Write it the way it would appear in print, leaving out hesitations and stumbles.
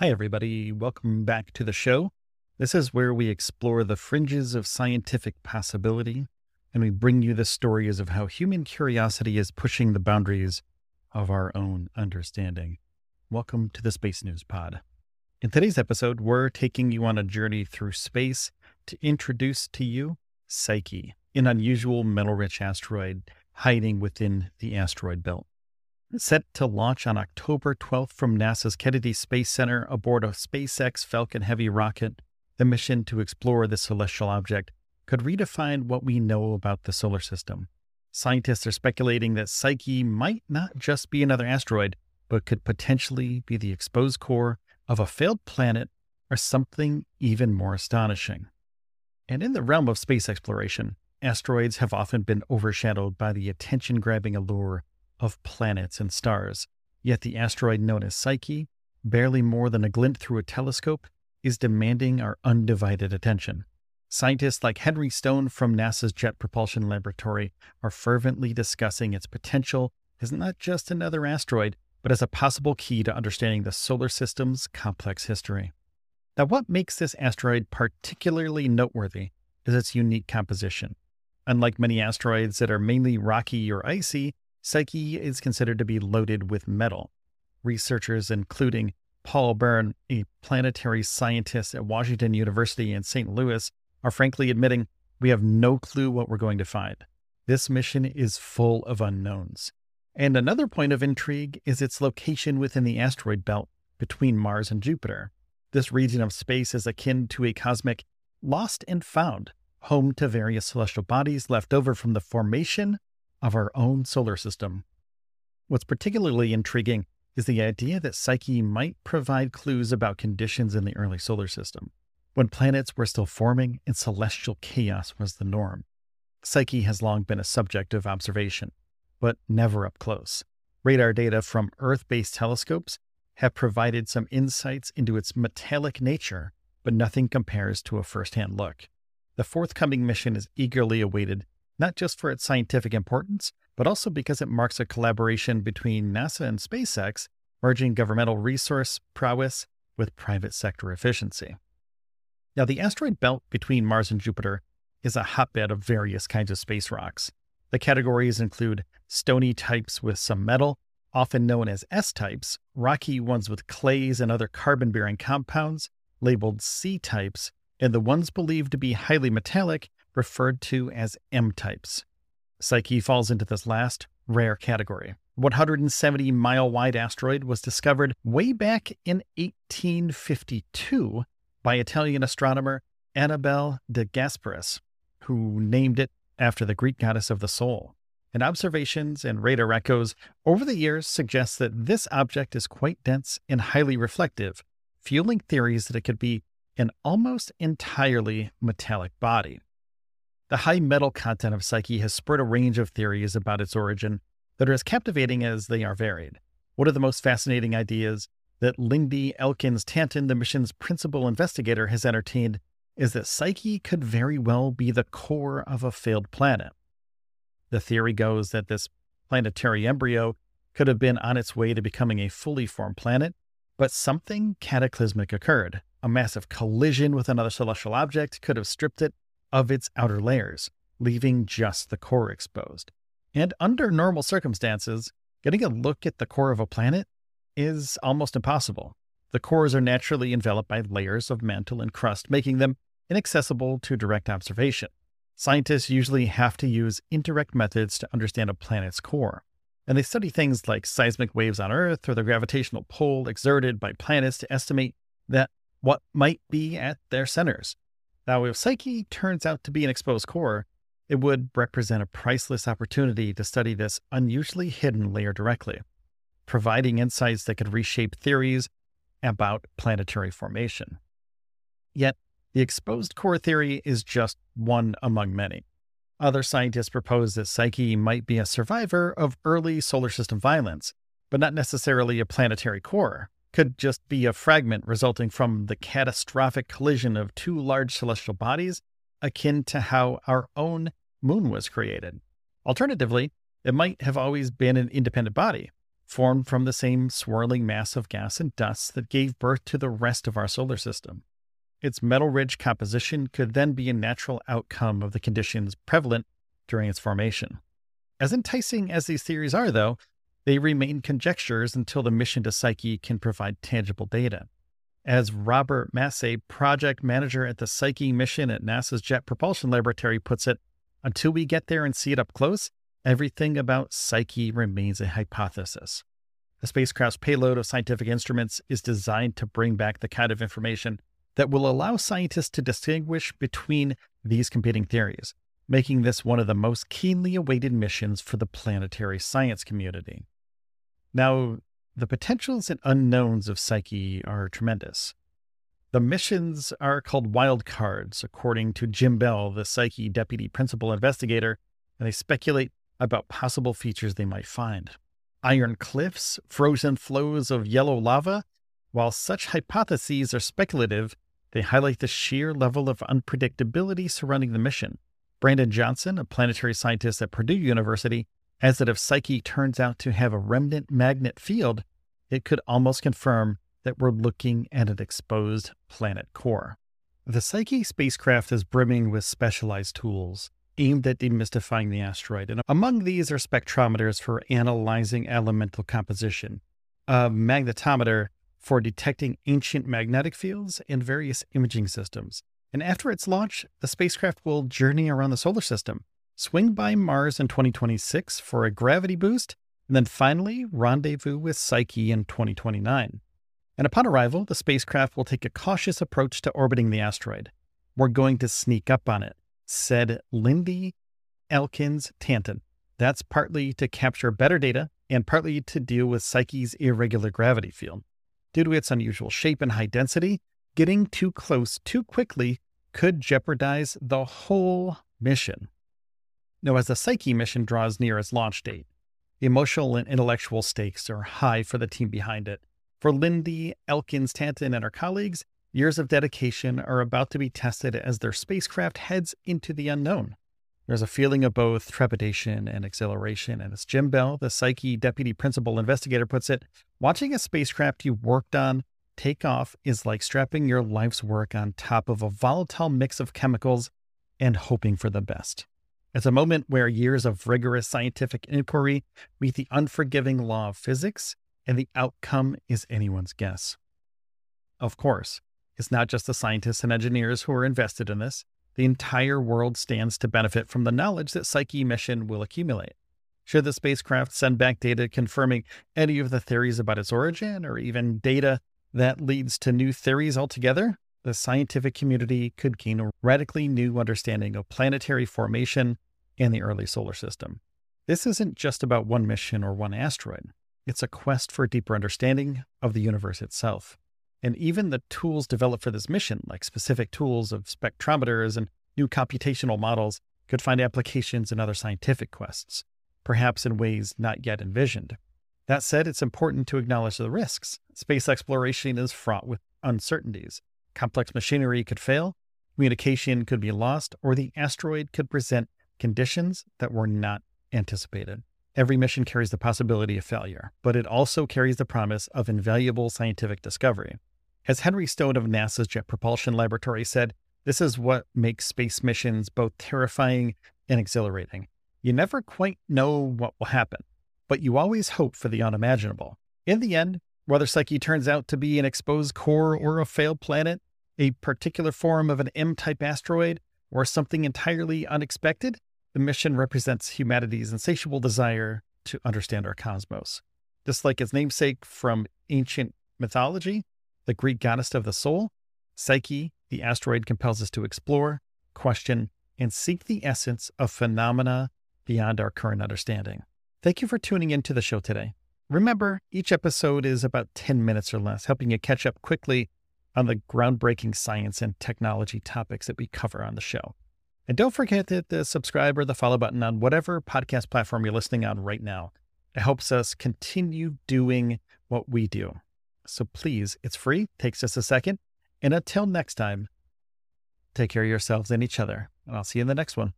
Hi, everybody. Welcome back to the show. This is where we explore the fringes of scientific possibility, and we bring you the stories of how human curiosity is pushing the boundaries of our own understanding. Welcome to the Space News Pod. In today's episode, we're taking you on a journey through space to introduce to you Psyche, an unusual metal-rich asteroid hiding within the asteroid belt. Set to launch on October 12th from NASA's Kennedy Space Center aboard a SpaceX Falcon Heavy rocket, the mission to explore this celestial object could redefine what we know about the solar system. Scientists are speculating that Psyche might not just be another asteroid, but could potentially be the exposed core of a failed planet or something even more astonishing. And in the realm of space exploration, asteroids have often been overshadowed by the attention-grabbing allure of planets and stars. Yet the asteroid known as Psyche, barely more than a glint through a telescope, is demanding our undivided attention. Scientists like Henry Stone from NASA's Jet Propulsion Laboratory are fervently discussing its potential as not just another asteroid, but as a possible key to understanding the solar system's complex history. Now, what makes this asteroid particularly noteworthy is its unique composition. Unlike many asteroids that are mainly rocky or icy, Psyche is considered to be loaded with metal. Researchers, including Paul Byrne, a planetary scientist at Washington University in St. Louis, are frankly admitting, we have no clue what we're going to find. This mission is full of unknowns. And another point of intrigue is its location within the asteroid belt between Mars and Jupiter. This region of space is akin to a cosmic lost and found, home to various celestial bodies left over from the formation of our own solar system. What's particularly intriguing is the idea that Psyche might provide clues about conditions in the early solar system, when planets were still forming and celestial chaos was the norm. Psyche has long been a subject of observation, but never up close. Radar data from Earth-based telescopes have provided some insights into its metallic nature, but nothing compares to a first-hand look. The forthcoming mission is eagerly awaited, not just for its scientific importance, but also because it marks a collaboration between NASA and SpaceX, merging governmental resource prowess with private sector efficiency. Now, the asteroid belt between Mars and Jupiter is a hotbed of various kinds of space rocks. The categories include stony types with some metal, often known as S-types, rocky ones with clays and other carbon-bearing compounds, labeled C-types, and the ones believed to be highly metallic, referred to as M-types. Psyche falls into this last, rare category. 170-mile-wide asteroid was discovered way back in 1852 by Italian astronomer Annabelle de Gasparis, who named it after the Greek goddess of the soul. And observations and radar echoes over the years suggest that this object is quite dense and highly reflective, fueling theories that it could be an almost entirely metallic body. The high metal content of Psyche has spurred a range of theories about its origin that are as captivating as they are varied. One of the most fascinating ideas that Lindy Elkins-Tanton, the mission's principal investigator, has entertained is that Psyche could very well be the core of a failed planet. The theory goes that this planetary embryo could have been on its way to becoming a fully formed planet, but something cataclysmic occurred. A massive collision with another celestial object could have stripped it of its outer layers, leaving just the core exposed. And under normal circumstances, getting a look at the core of a planet is almost impossible. The cores are naturally enveloped by layers of mantle and crust, making them inaccessible to direct observation. Scientists usually have to use indirect methods to understand a planet's core, and they study things like seismic waves on Earth or the gravitational pull exerted by planets to estimate that what might be at their centers. Now, if Psyche turns out to be an exposed core, it would represent a priceless opportunity to study this unusually hidden layer directly, providing insights that could reshape theories about planetary formation. Yet, the exposed core theory is just one among many. Other scientists propose that Psyche might be a survivor of early solar system violence, but not necessarily a planetary core. Could just be a fragment resulting from the catastrophic collision of two large celestial bodies, akin to how our own moon was created. Alternatively, it might have always been an independent body, formed from the same swirling mass of gas and dust that gave birth to the rest of our solar system. Its metal-rich composition could then be a natural outcome of the conditions prevalent during its formation. As enticing as these theories are, though, they remain conjectures until the mission to Psyche can provide tangible data. As Robert Massey, project manager at the Psyche mission at NASA's Jet Propulsion Laboratory, puts it, until we get there and see it up close, everything about Psyche remains a hypothesis. The spacecraft's payload of scientific instruments is designed to bring back the kind of information that will allow scientists to distinguish between these competing theories, making this one of the most keenly awaited missions for the planetary science community. Now, the potentials and unknowns of Psyche are tremendous. The missions are called wildcards, according to Jim Bell, the Psyche deputy principal investigator, and they speculate about possible features they might find. Iron cliffs, frozen flows of yellow lava. While such hypotheses are speculative, they highlight the sheer level of unpredictability surrounding the mission. Brandon Johnson, a planetary scientist at Purdue University, adds that if Psyche turns out to have a remnant magnet field, it could almost confirm that we're looking at an exposed planet core. The Psyche spacecraft is brimming with specialized tools aimed at demystifying the asteroid, and among these are spectrometers for analyzing elemental composition, a magnetometer for detecting ancient magnetic fields, and various imaging systems. And after its launch, the spacecraft will journey around the solar system, swing by Mars in 2026 for a gravity boost, and then finally rendezvous with Psyche in 2029. And upon arrival, the spacecraft will take a cautious approach to orbiting the asteroid. We're going to sneak up on it, said Lindy Elkins-Tanton. That's partly to capture better data and partly to deal with Psyche's irregular gravity field. Due to its unusual shape and high density, getting too close too quickly could jeopardize the whole mission. Now, as the Psyche mission draws near its launch date, the emotional and intellectual stakes are high for the team behind it. For Lindy Elkins-Tanton and her colleagues, years of dedication are about to be tested as their spacecraft heads into the unknown. There's a feeling of both trepidation and exhilaration, and as Jim Bell, the Psyche deputy principal investigator, puts it, watching a spacecraft you worked on take off is like strapping your life's work on top of a volatile mix of chemicals and hoping for the best. It's a moment where years of rigorous scientific inquiry meet the unforgiving law of physics, and the outcome is anyone's guess. Of course, it's not just the scientists and engineers who are invested in this. The entire world stands to benefit from the knowledge that Psyche mission will accumulate. Should the spacecraft send back data confirming any of the theories about its origin, or even data that leads to new theories altogether, the scientific community could gain a radically new understanding of planetary formation and the early solar system. This isn't just about one mission or one asteroid. It's a quest for a deeper understanding of the universe itself. And even the tools developed for this mission, like specific tools of spectrometers and new computational models, could find applications in other scientific quests, perhaps in ways not yet envisioned. That said, it's important to acknowledge the risks. Space exploration is fraught with uncertainties. Complex machinery could fail, communication could be lost, or the asteroid could present conditions that were not anticipated. Every mission carries the possibility of failure, but it also carries the promise of invaluable scientific discovery. As Henry Stone of NASA's Jet Propulsion Laboratory said, this is what makes space missions both terrifying and exhilarating. You never quite know what will happen, but you always hope for the unimaginable. In the end, whether Psyche turns out to be an exposed core or a failed planet, a particular form of an M-type asteroid, or something entirely unexpected, the mission represents humanity's insatiable desire to understand our cosmos. Just like its namesake from ancient mythology, the Greek goddess of the soul, Psyche, the asteroid, compels us to explore, question, and seek the essence of phenomena beyond our current understanding. Thank you for tuning into the show today. Remember, each episode is about 10 minutes or less, helping you catch up quickly on the groundbreaking science and technology topics that we cover on the show. And don't forget to hit the subscribe or the follow button on whatever podcast platform you're listening on right now. It helps us continue doing what we do. So please, it's free, takes just a second. And until next time, take care of yourselves and each other. And I'll see you in the next one.